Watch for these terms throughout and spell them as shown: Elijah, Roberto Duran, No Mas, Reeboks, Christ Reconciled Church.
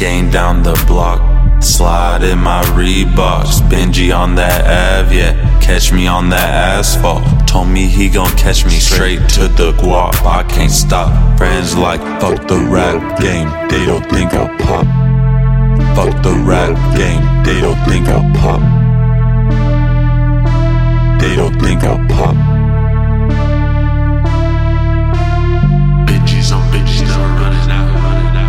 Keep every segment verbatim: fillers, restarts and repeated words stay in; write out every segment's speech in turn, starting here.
Gang down the block, slide in my Reeboks. Benji on that Av, yeah, catch me on that asphalt. Told me he gon' catch me straight to the guap. I can't stop, friends like fuck the rap game, they don't think I'll pop. Fuck the rap game, they don't think I'll pop. They don't think I'll pop. Bitches on bitches, never running out, running out.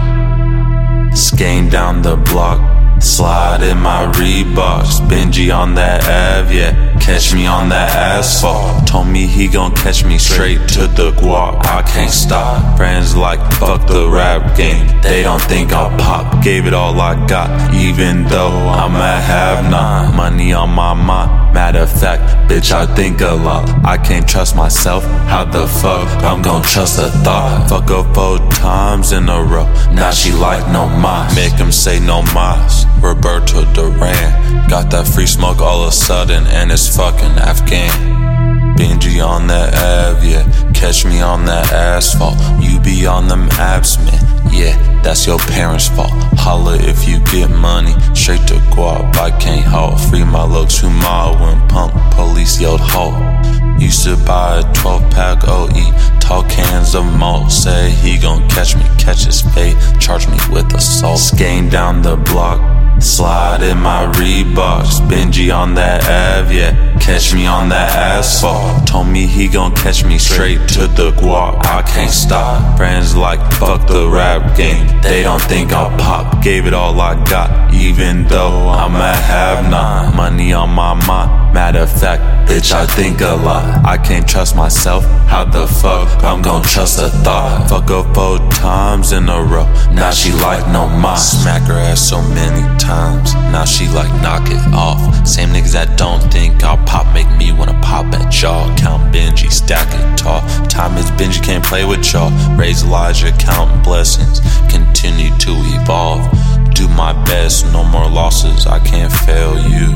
Scan down the block, slide in my Reeboks. Benji on that Av, yeah, catch me on that asphalt. Told me he gon' catch me straight to the guap. I can't stop, friends like fuck the rap game, they don't think I'll pop. Gave it all I got, even though I'm a have none. Money on my mind, matter of fact, bitch I think a lot. I can't trust myself, how the fuck I'm gon' trust a thought. Fuck her four times in a row, now she like No Mas. Make him say No Mas. Roberto Duran, got that free smoke all of a sudden, and it's fucking Afghan. Benji on that Av, yeah, catch me on that asphalt. You be on them abs, man, yeah, that's your parents' fault. Holla if you get money, straight to guap, I can't halt. Free my looks, who my when punk, police yelled halt. Used to buy a twelve pack O E, tall cans of malt. Say he gon' catch me, catch his fate, charge me with assault. Scan down the block, slide in my Reeboks. Benji on that Av, yeah, catch me on that asphalt. Told me he gon' catch me straight to the guap. I can't stop, friends like fuck the rap game, they don't think I'll pop. Gave it all I got, even though I'm a have none. Money on my mind, matter of fact, bitch I think a lot. I can't trust myself, how the fuck I'm gon' trust a thought. Fuck her four times in a row, now she like No Mas. Smack her ass so many times, now she like knock it off. Same niggas that don't think I'll pop make me wanna pop at y'all. Count Benji, stack it tall. Time is Benji, can't play with y'all. Raise Elijah, count blessings, continue to evolve. Do my best, no more losses, I can't fail you.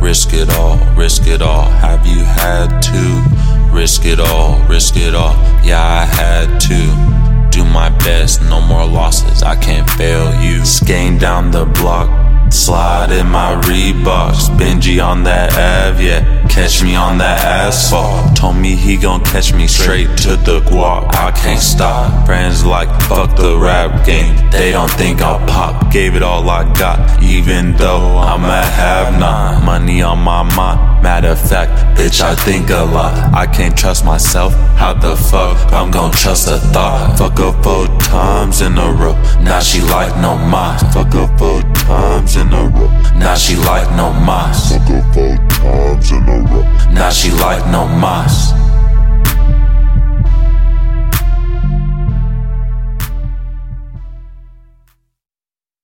Risk it all, risk it all, have you had to? Risk it all, risk it all, yeah I had to. Do my best, no more losses, I can't fail you. Scan down the block, slide in my Reeboks. Benji on that Av, yeah, catch me on that asphalt. Told me he gon' catch me straight to the guap. I can't stop, friends like fuck the rap game, they don't think I'll pop. Gave it all I got, even though I'm a have none. Money on my mind, matter of fact, bitch I think a lot. I can't trust myself, how the fuck I'm gon' trust a thought. Fuck her four times in a row, now she like No Mas. Fuck her four times in a row, in a row, now she like No Mas. Fuck her four times in a row, now she like No Mas.